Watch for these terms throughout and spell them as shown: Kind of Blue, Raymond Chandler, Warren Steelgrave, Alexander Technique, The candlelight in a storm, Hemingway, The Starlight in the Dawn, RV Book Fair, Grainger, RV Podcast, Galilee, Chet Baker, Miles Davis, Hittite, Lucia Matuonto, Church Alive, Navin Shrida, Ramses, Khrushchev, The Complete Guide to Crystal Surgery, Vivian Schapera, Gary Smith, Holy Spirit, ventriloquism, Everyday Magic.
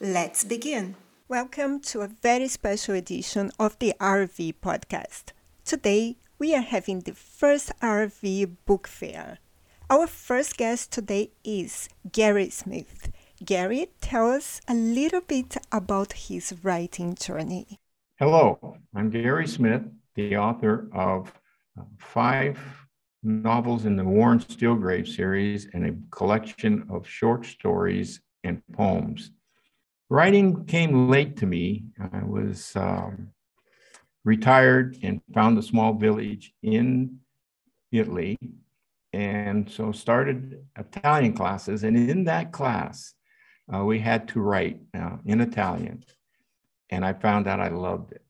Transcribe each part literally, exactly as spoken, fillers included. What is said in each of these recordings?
Let's begin. Welcome to a very special edition of the R V Podcast. Today, we are having the first R V Book Fair. Our first guest today is Gary Smith. Gary, tell us a little bit about his writing journey. Hello, I'm Gary Smith, the author of five novels in the Warren Steelgrave series and a collection of short stories and poems. Writing came late to me. I was um, retired and found a small village in Italy, and so started Italian classes. And in that class, uh, we had to write uh, in Italian, and I found out I loved it.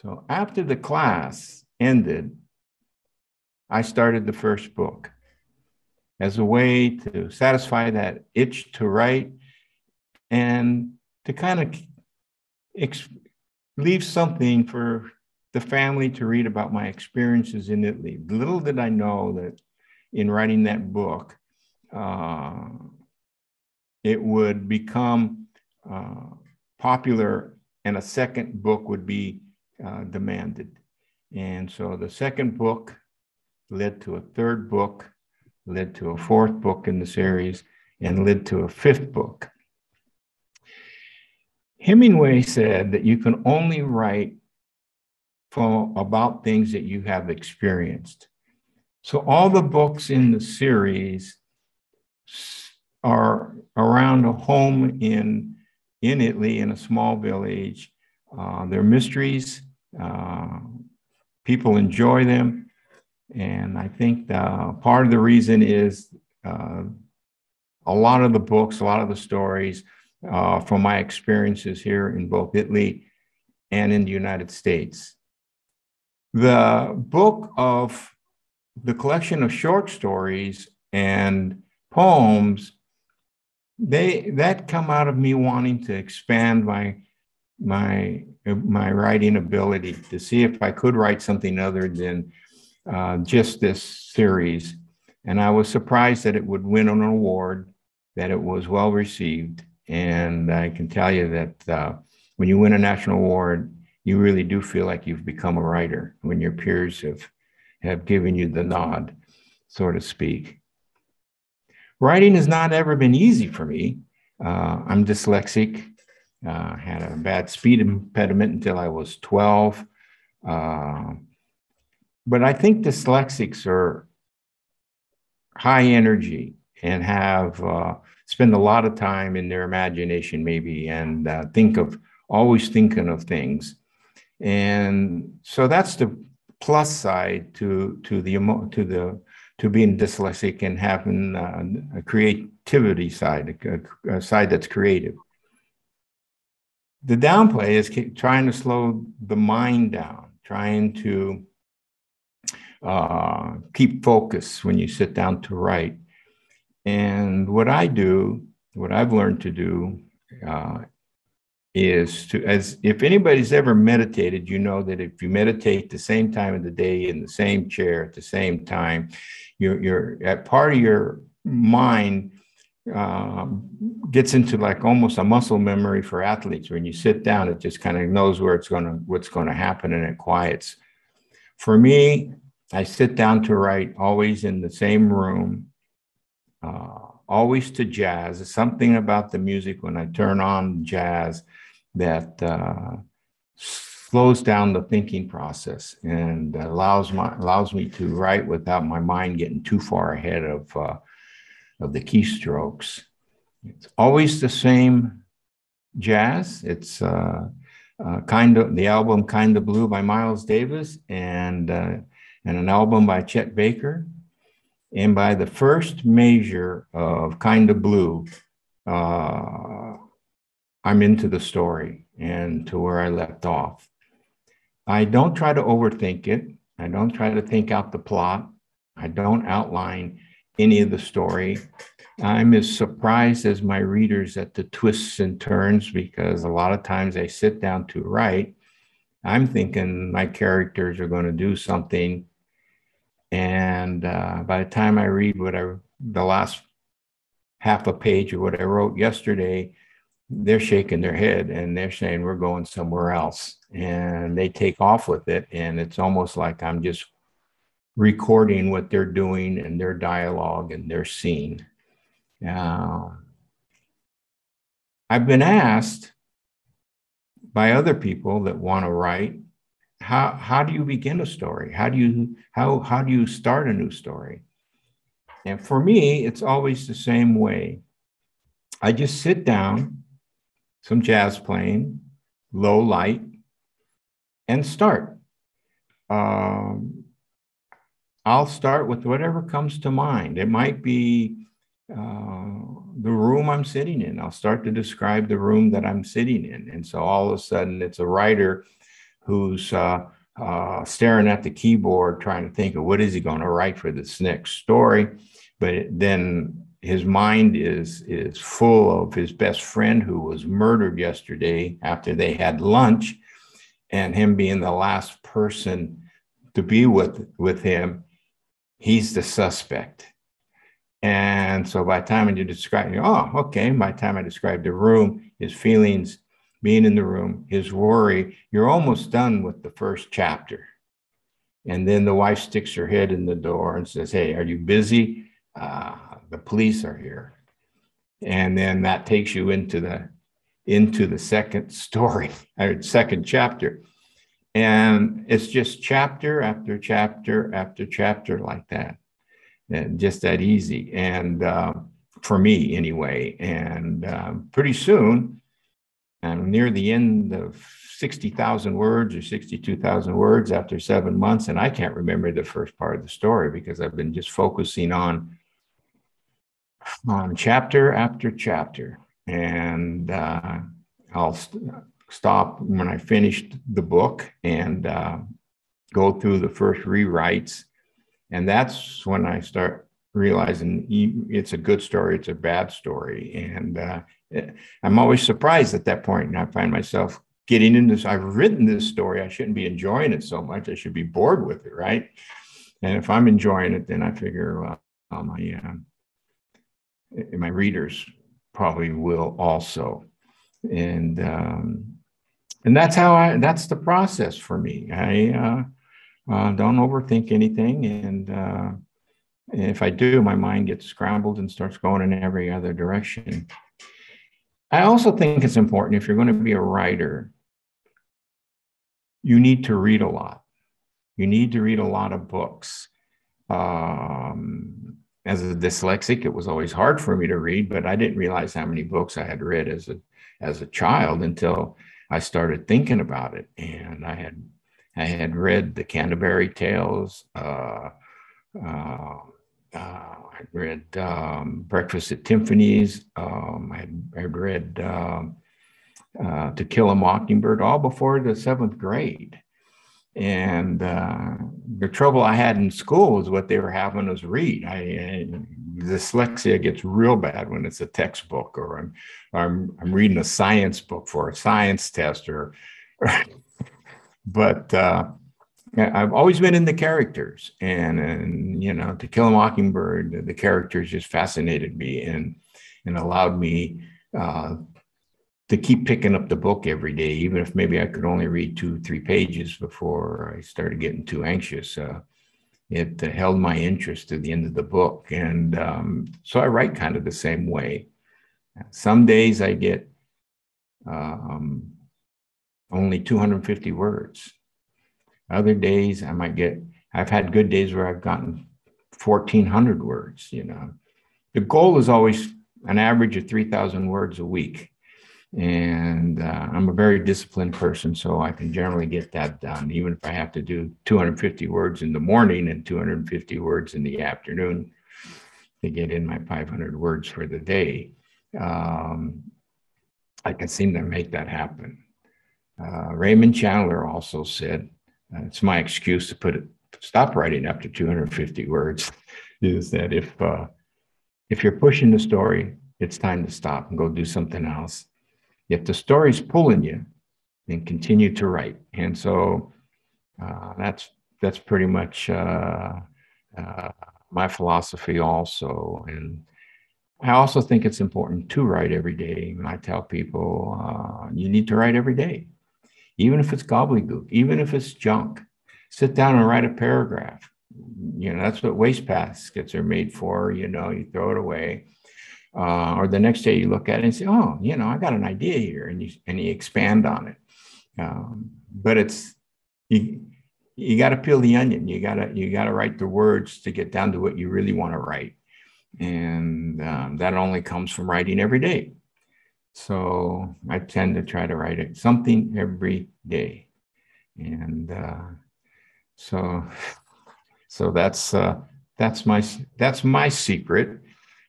So after the class ended, I started the first book as a way to satisfy that itch to write, and to kind of ex- leave something for the family to read about my experiences in Italy. Little did I know that in writing that book, uh, it would become uh, popular and a second book would be uh, demanded. And so the second book led to a third book, led to a fourth book in the series, and led to a fifth book. Hemingway said that you can only write for, about things that you have experienced. So all the books in the series are around a home in, in Italy, in a small village. Uh, they're mysteries. Uh, people enjoy them. And I think the, part of the reason is uh, a lot of the books, a lot of the stories, Uh, from my experiences here in both Italy and in the United States. The book of the collection of short stories and poems, they that come out of me wanting to expand my my my writing ability to see if I could write something other than uh, just this series. And I was surprised that it would win an award, that it was well received. And I can tell you that uh, when you win a national award, you really do feel like you've become a writer when your peers have, have given you the nod, so to speak. Writing has not ever been easy for me. Uh, I'm dyslexic. Uh, had a bad speed impediment until I was twelve. Uh, but I think dyslexics are high energy and have... Uh, spend a lot of time in their imagination maybe, and uh, think of, always thinking of things. And so that's the plus side to to the, to the to being dyslexic and having uh, a creativity side, a, a side that's creative. The downplay is trying to slow the mind down, trying to uh, keep focus when you sit down to write. And what I do, what I've learned to do uh, is to, as if anybody's ever meditated, you know that if you meditate the same time of the day in the same chair at the same time, you're, you're at part of your mind uh, gets into like almost a muscle memory for athletes. When you sit down, it just kind of knows where it's going to, what's going to happen, and it quiets. For me, I sit down to write always in the same room. Uh, always to jazz. There's something about the music when I turn on jazz that uh, slows down the thinking process and allows my allows me to write without my mind getting too far ahead of uh, of the keystrokes. It's always the same jazz. It's uh, uh, kind of the album "Kind of Blue" by Miles Davis, and uh, and an album by Chet Baker. And by the first measure of "Kind of Blue," uh, I'm into the story and to where I left off. I don't try to overthink it. I don't try to think out the plot. I don't outline any of the story. I'm as surprised as my readers at the twists and turns, because a lot of times I sit down to write, I'm thinking my characters are going to do something. And uh, by the time I read what I, the last half a page of what I wrote yesterday, they're shaking their head and they're saying, we're going somewhere else. And they take off with it. And it's almost like I'm just recording what they're doing and their dialogue and their scene. Uh, I've been asked by other people that want to write, How how do you begin a story? How do you how how do you start a new story? And for me, it's always the same way. I just sit down, some jazz playing, low light, and start. Um, I'll start with whatever comes to mind. It might be uh, the room I'm sitting in. I'll start to describe the room that I'm sitting in, and so all of a sudden, it's a writer who's uh, uh, staring at the keyboard, trying to think of what is he going to write for this next story. But it, then his mind is, is full of his best friend who was murdered yesterday after they had lunch, and him being the last person to be with, with him, he's the suspect. And so by the time you describe, oh, okay, by the time I described the room, his feelings, being in the room, his worry, you're almost done with the first chapter. And then the wife sticks her head in the door and says, hey, are you busy? Uh, the police are here. And then that takes you into the, into the second story, or second chapter. And it's just chapter after chapter after chapter like that. And just that easy. And uh, for me anyway, and uh, pretty soon, I'm near the end of sixty thousand words or sixty-two thousand words after seven months. And I can't remember the first part of the story because I've been just focusing on, on chapter after chapter. And uh, I'll st- stop when I finished the book and uh, go through the first rewrites. And that's when I start realizing it's a good story, it's a bad story. And uh, I'm always surprised at that point, and I find myself getting into this. I've written this story. I shouldn't be enjoying it so much. I should be bored with it, right? And if I'm enjoying it, then I figure, well, well my uh, my readers probably will also. And um, and that's how I. That's the process for me. I uh, uh, don't overthink anything, and uh, if I do, my mind gets scrambled and starts going in every other direction. I also think it's important, if you're going to be a writer, you need to read a lot. You need to read a lot of books. Um, as a dyslexic, it was always hard for me to read, but I didn't realize how many books I had read as a, as a child until I started thinking about it. And I had, I had read the Canterbury Tales. Uh, uh, uh, I read um, Breakfast at Tiffany's. Um, I, I read um, uh, To Kill a Mockingbird, all before the seventh grade. And uh, the trouble I had in school is what they were having us read. I, I, dyslexia gets real bad when it's a textbook, or I'm I'm, I'm reading a science book for a science test, or, or but. Uh, I've always been in the characters, and, and, you know, To Kill a Mockingbird, the characters just fascinated me and, and allowed me uh, to keep picking up the book every day, even if maybe I could only read two, three pages before I started getting too anxious. Uh, it held my interest at the end of the book. And um, so I write kind of the same way. Some days I get um, only two hundred fifty words. Other days I might get, I've had good days where I've gotten fourteen hundred words, you know. The goal is always an average of three thousand words a week. And uh, I'm a very disciplined person, so I can generally get that done, even if I have to do two hundred fifty words in the morning and two hundred fifty words in the afternoon to get in my five hundred words for the day. Um, I can seem to make that happen. Uh, Raymond Chandler also said, uh, it's my excuse to put it, stop writing up to two hundred fifty words, is that if, uh, if you're pushing the story, it's time to stop and go do something else. If the story's pulling you, then continue to write. And so uh, that's that's pretty much uh, uh, my philosophy also. And I also think it's important to write every day. And I tell people, uh, you need to write every day, even if it's gobbledygook, even if it's junk. Sit down and write a paragraph. You know, that's what waste baskets are made for. You know, you throw it away. Uh, or the next day you look at it and say, oh, you know, I got an idea here, and you and you expand on it. Um, but it's you, you got to peel the onion. You gotta you gotta write the words to get down to what you really want to write, and um, that only comes from writing every day. So I tend to try to write it, something every day, and uh, so so that's uh, that's my that's my secret.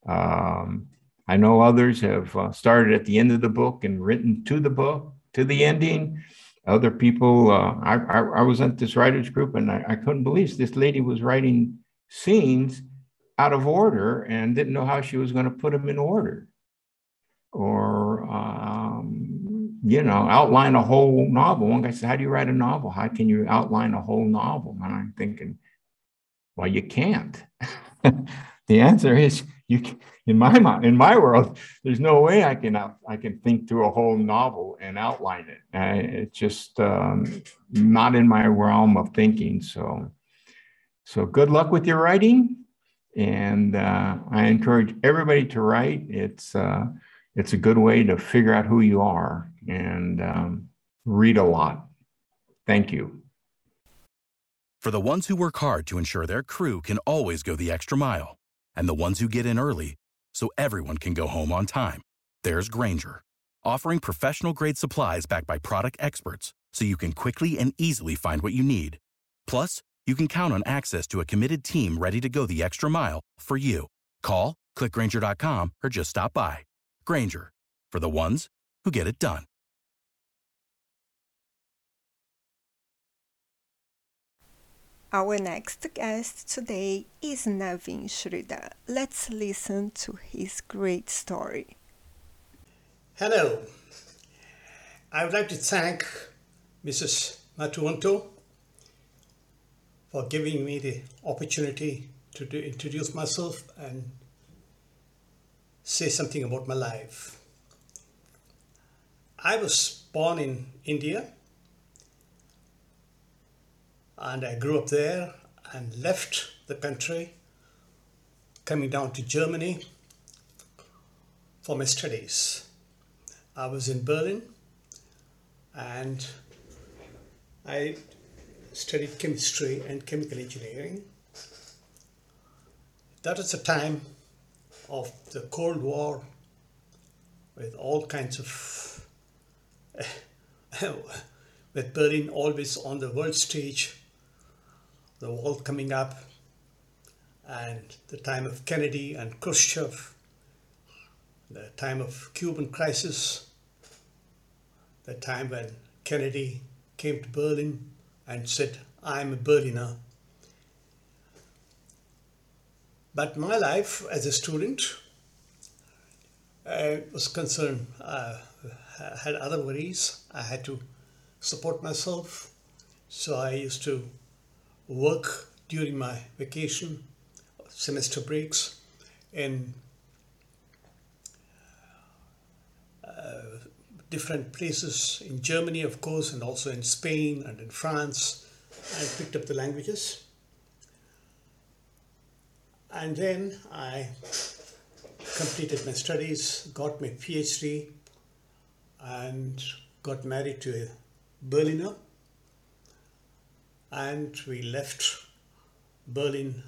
Um, I know others have uh, started at the end of the book and written to the book, to the ending. Other people, uh, I, I, I was at this writer's group and I, I couldn't believe this. This lady was writing scenes out of order and didn't know how she was going to put them in order, or, um, you know, outline a whole novel. One guy said, how do you write a novel? How can you outline a whole novel? And I'm thinking, well, you can't. The answer is, you, in my mind, in my world, there's no way I can out, I can think through a whole novel and outline it. I, it's just um, not in my realm of thinking. So, so good luck with your writing, and uh, I encourage everybody to write. It's uh, it's a good way to figure out who you are, and um, read a lot. Thank you. For the ones who work hard to ensure their crew can always go the extra mile, and the ones who get in early so everyone can go home on time, there's Grainger, offering professional-grade supplies backed by product experts so you can quickly and easily find what you need. Plus, you can count on access to a committed team ready to go the extra mile for you. Call, click Grainger dot com, or just stop by. Grainger, for the ones who get it done. Our next guest today is Navin Shrida. Let's listen to his great story. Hello. I would like to thank Missus Matuonto for giving me the opportunity to do, introduce myself and say something about my life. I was born in India, and I grew up there and left the country, coming down to Germany for my studies. I was in Berlin and I studied chemistry and chemical engineering. That was the time of the Cold War, with all kinds of, with Berlin always on the world stage, the wall coming up, and the time of Kennedy and Khrushchev, the time of Cuban crisis, the time when Kennedy came to Berlin and said, I'm a Berliner. But my life as a student uh, was concerned, uh, I had other worries. I had to support myself, so I used to work during my vacation, semester breaks, in uh, different places in Germany, of course, and also in Spain and in France. I picked up the languages. And then I completed my studies, got my PhD, and got married to a Berliner. And we left Berlin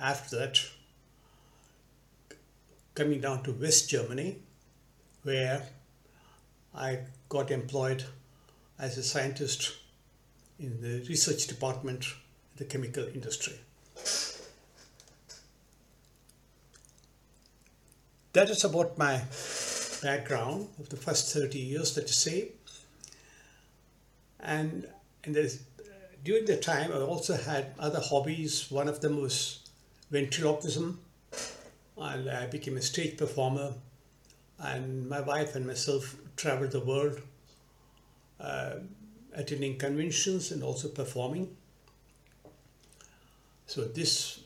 after that, coming down to West Germany, where I got employed as a scientist in the research department of the chemical industry. That is about my background of the first thirty years, that is say. And, and there's during the time, I also had other hobbies. One of them was ventriloquism, and I became a stage performer. And my wife and myself traveled the world, uh, attending conventions and also performing. So this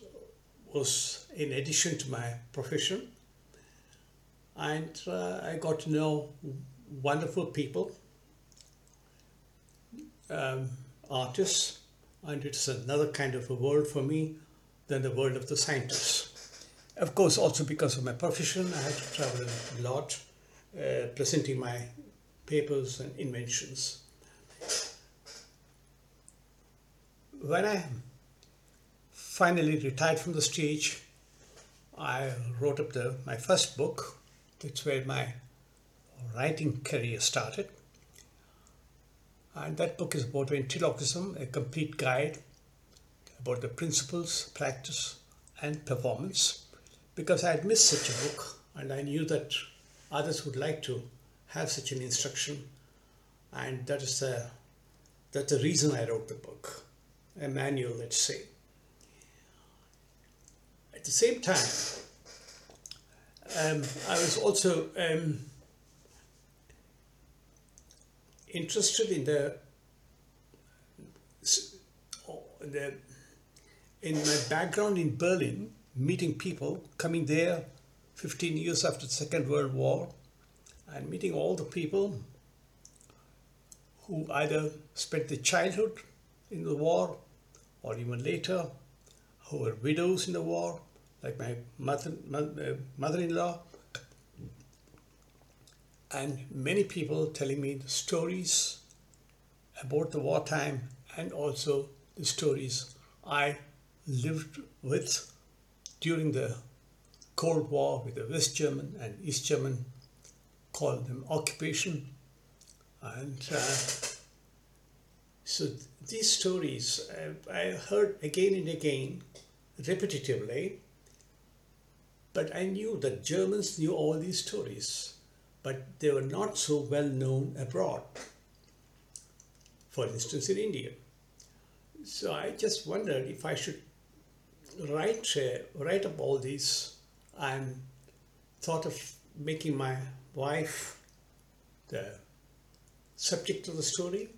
was in addition to my profession. And uh, I got to know wonderful people. Um, artists, and it's another kind of a world for me than the world of the scientists. Of course, also because of my profession, I had to travel a lot, uh, presenting my papers and inventions. When I finally retired from the stage, I wrote up the, my first book. That's where my writing career started. And that book is about ventriloquism, a complete guide about the principles, practice, and performance. Because I had missed such a book, and I knew that others would like to have such an instruction, and that is the, that's the reason I wrote the book, a manual, let's say. At the same time, um, I was also um, interested in the, the in my background in Berlin, meeting people, coming there fifteen years after the Second World War, and meeting all the people who either spent their childhood in the war or even later, who were widows in the war, like my mother, mother-in-law, and many people telling me the stories about the wartime and also the stories I lived with during the Cold War with the West German and East German, called them occupation. And uh, so these stories uh, I heard again and again, repetitively, but I knew that Germans knew all these stories, but they were not so well known abroad, for instance in India. So I just wondered if I should write, uh, write up all these, and thought of making my wife the subject of the story,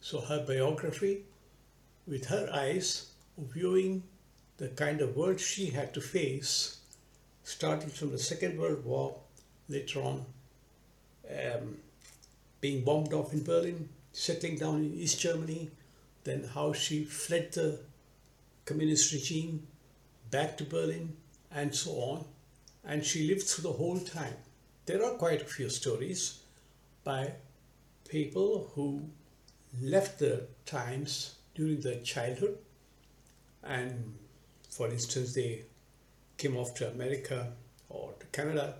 so her biography, with her eyes viewing the kind of world she had to face, starting from the Second World War, later on Um, being bombed off in Berlin, settling down in East Germany, then how she fled the communist regime back to Berlin, and so on. And she lived through the whole time. There are quite a few stories by people who left the times during their childhood, and for instance they came off to America or to Canada.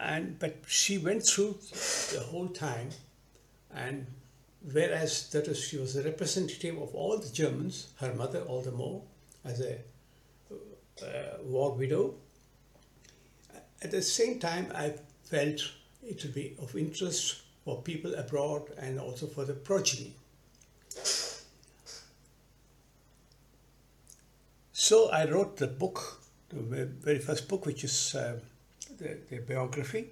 And but she went through the whole time, and whereas that is, she was a representative of all the Germans, her mother all the more as a uh, war widow. At the same time, I felt it would be of interest for people abroad and also for the progeny. So I wrote the book, the very first book, which is uh, The, the biography,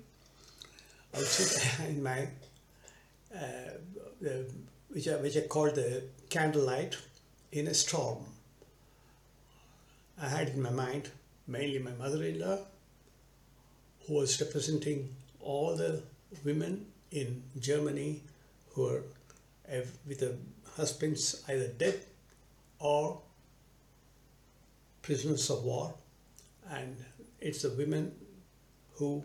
also in my, uh, the, which, I, which I called The Candlelight in a Storm. I had in my mind mainly my mother-in-law, who was representing all the women in Germany who were uh, with their husbands either dead or prisoners of war, and it's the women who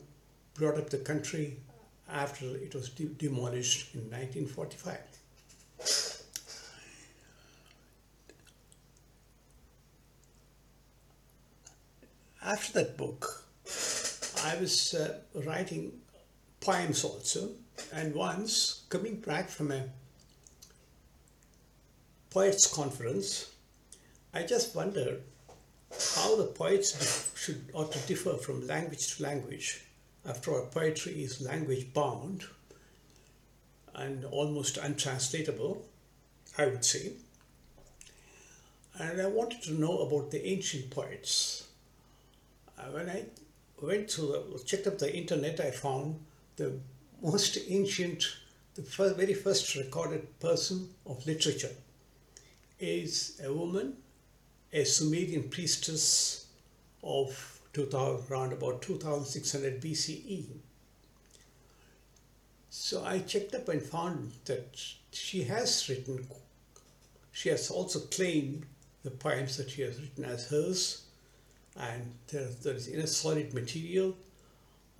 brought up the country after it was de demolished in nineteen forty-five. After that book, I was uh, writing poems also, and once coming back from a poets' conference, I just wondered how the poets should ought to differ from language to language. After all, poetry is language bound and almost untranslatable, I would say. And I wanted to know about the ancient poets. When I went to check up the internet, I found the most ancient, the first, very first recorded person of literature is a woman, a Sumerian priestess of two thousand, around about two thousand six hundred B C E. So I checked up and found that she has written, she has also claimed the poems that she has written as hers, and there, there is inner solid material,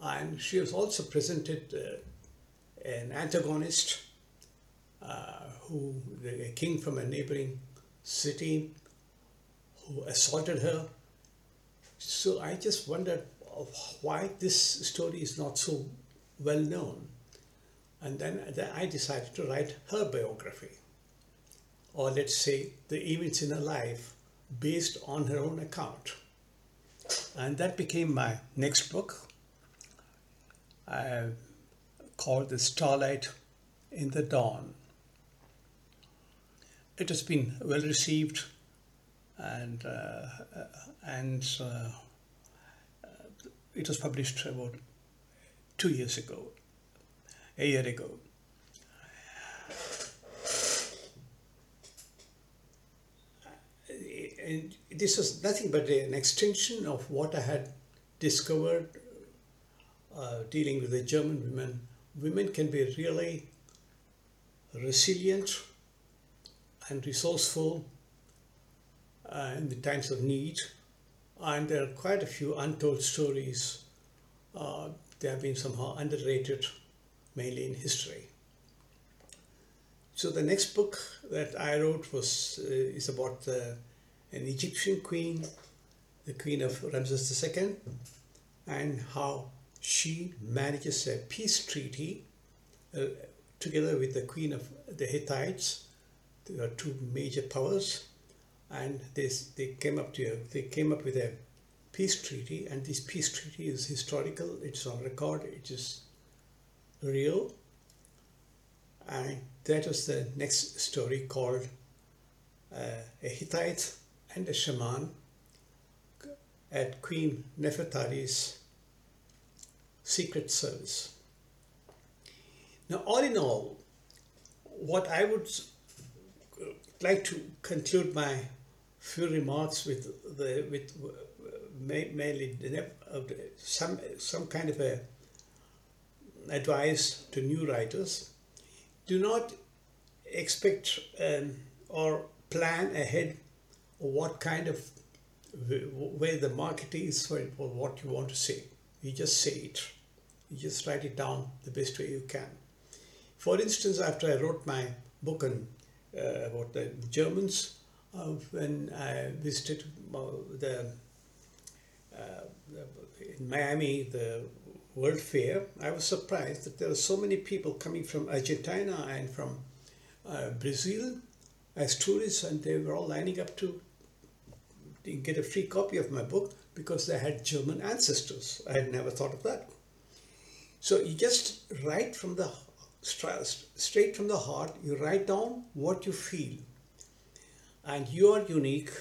and she has also presented uh, an antagonist uh, who, the, a king from a neighboring city who assaulted her. So I just wondered why this story is not so well known, and then, then I decided to write her biography, or let's say the events in her life based on her own account. And that became my next book, uh, called The Starlight in the Dawn. It has been well received, and uh, and uh, it was published about two years ago, a year ago. And this was nothing but an extension of what I had discovered uh, dealing with the German women. Women can be really resilient and resourceful uh, in the times of need, and there are quite a few untold stories. Uh, they have been somehow underrated, mainly in history. So the next book that I wrote was uh, is about the an Egyptian queen, the queen of Ramses the second, and how she manages a peace treaty uh, together with the queen of the Hittites. There are two major powers, and they, they came up to they came up with a peace treaty, and this peace treaty is historical. It's on record. It is real, and that was the next story, called uh, a Hittite and a shaman at Queen Nefertari's secret service. Now, all in all, what I would like to conclude my few remarks with the with mainly some some kind of a advice to new writers: do not expect um, or plan ahead what kind of where the market is for what you want to say. You just say it. You just write it down the best way you can. For instance, after I wrote my book on uh, about the Germans, uh, when I visited uh, the uh, in Miami the World Fair, I was surprised that there were so many people coming from Argentina and from uh, Brazil as tourists, and they were all lining up to get a free copy of my book because they had German ancestors. I had never thought of that. So you just write from the straight from the heart. You write down what you feel, and you are unique,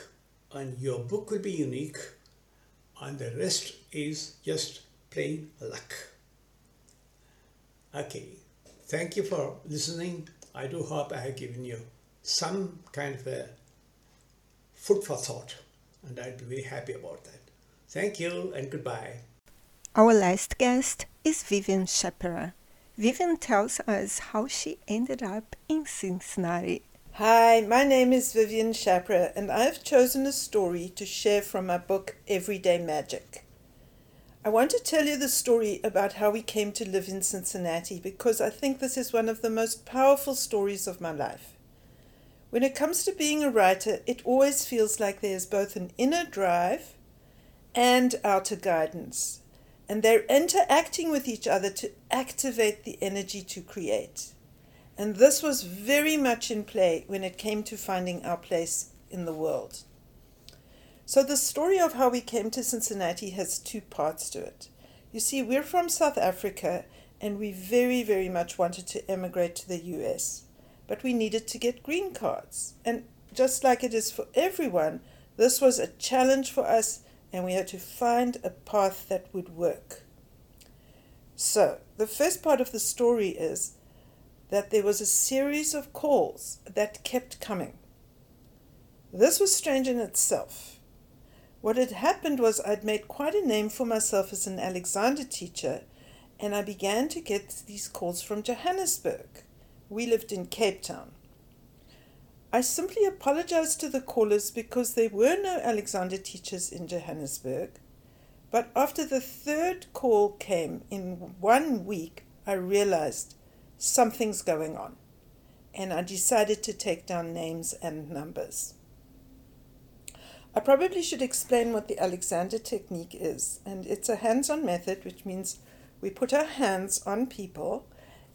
and your book will be unique, and the rest is just plain luck. Okay, thank you for listening. I do hope I have given you some kind of a food for thought, and I'd be very happy about that. Thank you and goodbye. Our last guest is Vivian Schapera. Vivian tells us how she ended up in Cincinnati. Hi, my name is Vivian Schapera, and I've chosen a story to share from my book, Everyday Magic. I want to tell you the story about how we came to live in Cincinnati, because I think this is one of the most powerful stories of my life. When it comes to being a writer, it always feels like there's both an inner drive and outer guidance, and they're interacting with each other to activate the energy to create. And this was very much in play when it came to finding our place in the world. So the story of how we came to Cincinnati has two parts to it. You see, we're from South Africa, and we very, very much wanted to emigrate to the U S, but we needed to get green cards. And just like it is for everyone, this was a challenge for us, and we had to find a path that would work. So the first part of the story is that there was a series of calls that kept coming. This was strange in itself. What had happened was I'd made quite a name for myself as an Alexander teacher, and I began to get these calls from Johannesburg. We lived in Cape Town. I simply apologized to the callers because there were no Alexander teachers in Johannesburg. But after the third call came in one week, I realized something's going on, and I decided to take down names and numbers. I probably should explain what the Alexander Technique is, and it's a hands-on method, which means we put our hands on people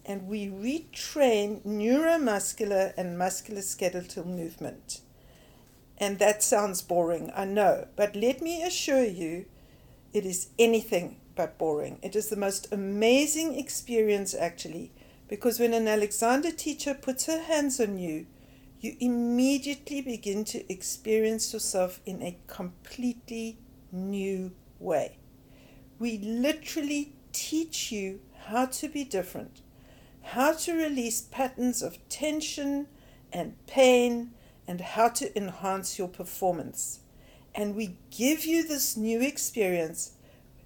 and we retrain neuromuscular and musculoskeletal movement. And that sounds boring, I know, but let me assure you, it is anything but boring. It is the most amazing experience, actually, because when an Alexander teacher puts her hands on you, you immediately begin to experience yourself in a completely new way. We literally teach you how to be different, how to release patterns of tension and pain, and how to enhance your performance. And we give you this new experience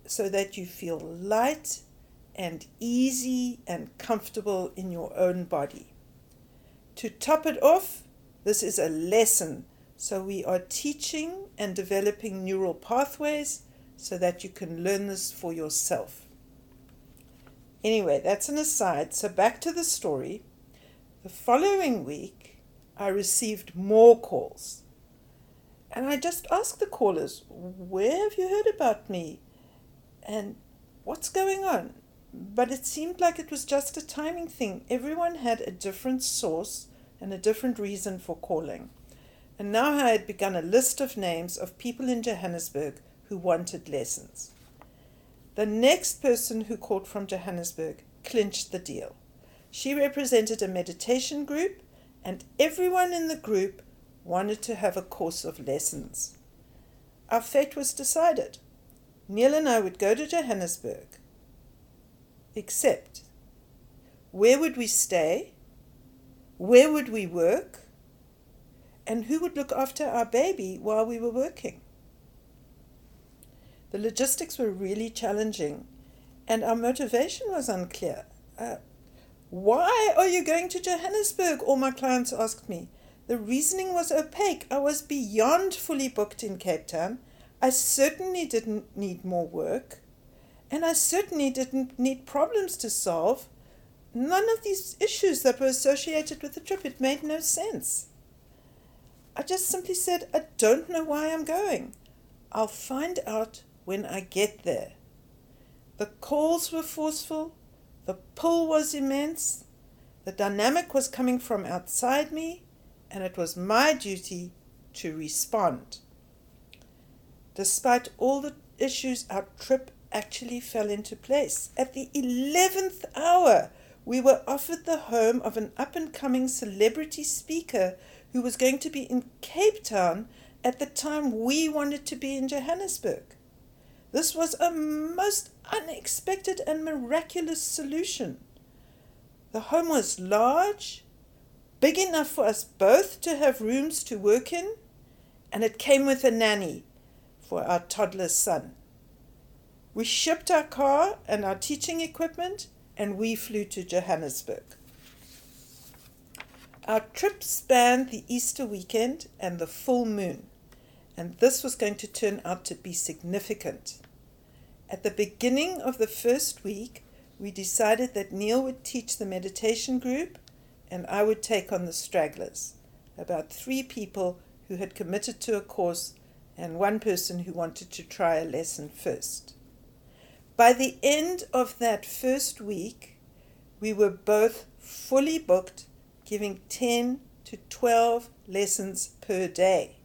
so that you feel light and easy and comfortable in your own body. To top it off, this is a lesson. So we are teaching and developing neural pathways so that you can learn this for yourself. Anyway, that's an aside. So back to the story. The following week, I received more calls. And I just asked the callers, where have you heard about me? And what's going on? But it seemed like it was just a timing thing. Everyone had a different source and a different reason for calling. And now I had begun a list of names of people in Johannesburg who wanted lessons. The next person who called from Johannesburg clinched the deal. She represented a meditation group, and everyone in the group wanted to have a course of lessons. Our fate was decided. Neil and I would go to Johannesburg. Except, where would we stay? Where would we work? And who would look after our baby while we were working? The logistics were really challenging, and our motivation was unclear. Uh, why are you going to Johannesburg? All my clients asked me. The reasoning was opaque. I was beyond fully booked in Cape Town. I certainly didn't need more work. And I certainly didn't need problems to solve. None of these issues that were associated with the trip, it made no sense. I just simply said, I don't know why I'm going. I'll find out when I get there. The calls were forceful. The pull was immense. The dynamic was coming from outside me, and it was my duty to respond. Despite all the issues, our trip actually fell into place. At the eleventh hour, we were offered the home of an up-and-coming celebrity speaker who was going to be in Cape Town at the time we wanted to be in Johannesburg. This was a most unexpected and miraculous solution. The home was large, big enough for us both to have rooms to work in, and it came with a nanny for our toddler son. We shipped our car and our teaching equipment, and we flew to Johannesburg. Our trip spanned the Easter weekend and the full moon, and this was going to turn out to be significant. At the beginning of the first week, we decided that Neil would teach the meditation group and I would take on the stragglers, about three people who had committed to a course and one person who wanted to try a lesson first. By the end of that first week, we were both fully booked, giving ten to twelve lessons per day.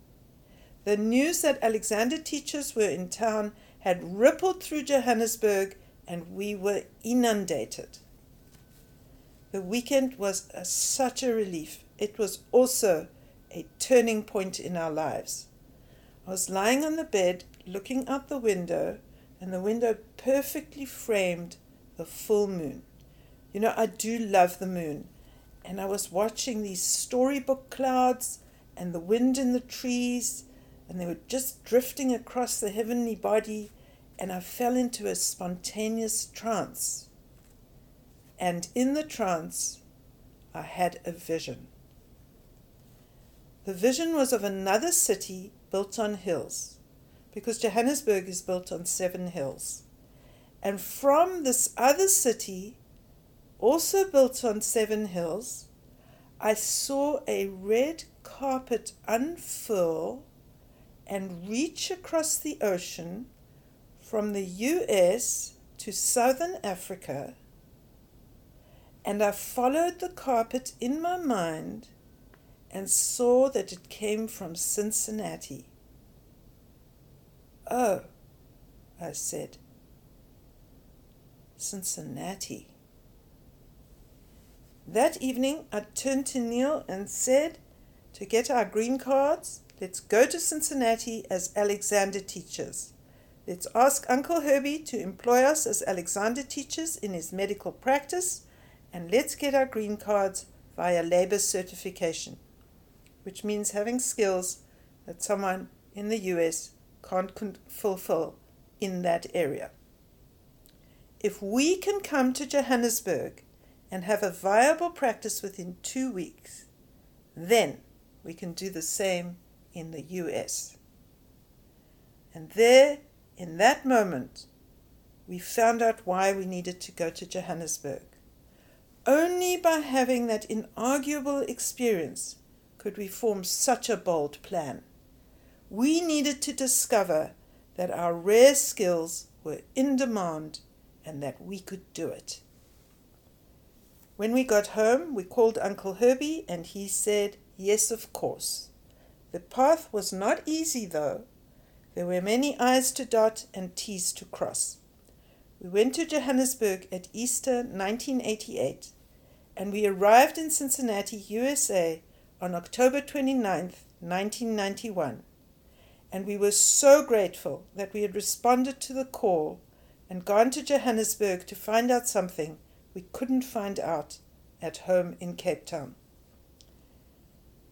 The news that Alexander teachers were in town had rippled through Johannesburg, and we were inundated. The weekend was a, such a relief. It was also a turning point in our lives. I was lying on the bed, looking out the window, and the window perfectly framed the full moon. You know, I do love the moon. And I was watching these storybook clouds and the wind in the trees, and they were just drifting across the heavenly body, and I fell into a spontaneous trance. And in the trance, I had a vision. The vision was of another city built on hills, because Johannesburg is built on seven hills. And from this other city, also built on seven hills, I saw a red carpet unfurl and reach across the ocean from the U S to Southern Africa, and I followed the carpet in my mind and saw that it came from Cincinnati. Oh, I said, Cincinnati. That evening, I turned to Neil and said, to get our green cards, let's go to Cincinnati as Alexander teachers. Let's ask Uncle Herbie to employ us as Alexander teachers in his medical practice, and let's get our green cards via labor certification, which means having skills that someone in the U S can't con- fulfill in that area. If we can come to Johannesburg and have a viable practice within two weeks, then we can do the same in the U S. And there, in that moment, we found out why we needed to go to Johannesburg. Only by having that inarguable experience could we form such a bold plan. We needed to discover that our rare skills were in demand and that we could do it. When we got home, we called Uncle Herbie and he said, yes, of course. The path was not easy, though. There were many I's to dot and T's to cross. We went to Johannesburg at Easter nineteen eighty-eight, and we arrived in Cincinnati, U S A on October twenty-ninth, nineteen ninety-one. And we were so grateful that we had responded to the call and gone to Johannesburg to find out something we couldn't find out at home in Cape Town.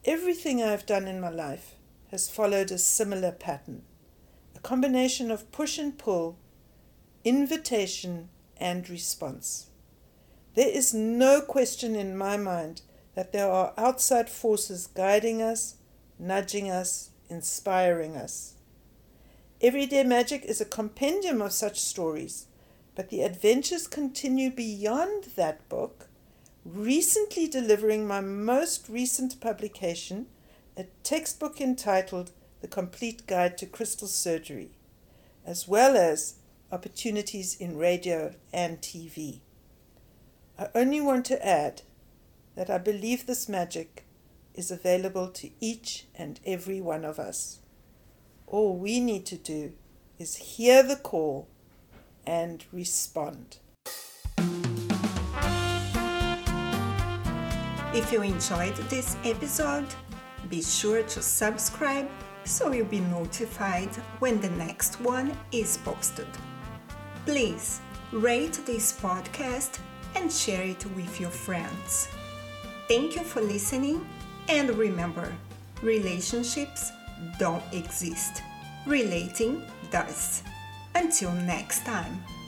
Everything I've done in my life has followed a similar pattern, a combination of push and pull, invitation and response. There is no question in my mind that there are outside forces guiding us, nudging us, inspiring us. Everyday Magic is a compendium of such stories, but the adventures continue beyond that book, recently delivering my most recent publication, a textbook entitled The Complete Guide to Crystal Surgery, as well as opportunities in radio and T V. I only want to add that I believe this magic is available to each and every one of us. All we need to do is hear the call and respond. If you enjoyed this episode, be sure to subscribe so you'll be notified when the next one is posted. Please rate this podcast and share it with your friends. Thank you for listening, and remember, relationships don't exist. Relating does. Until next time.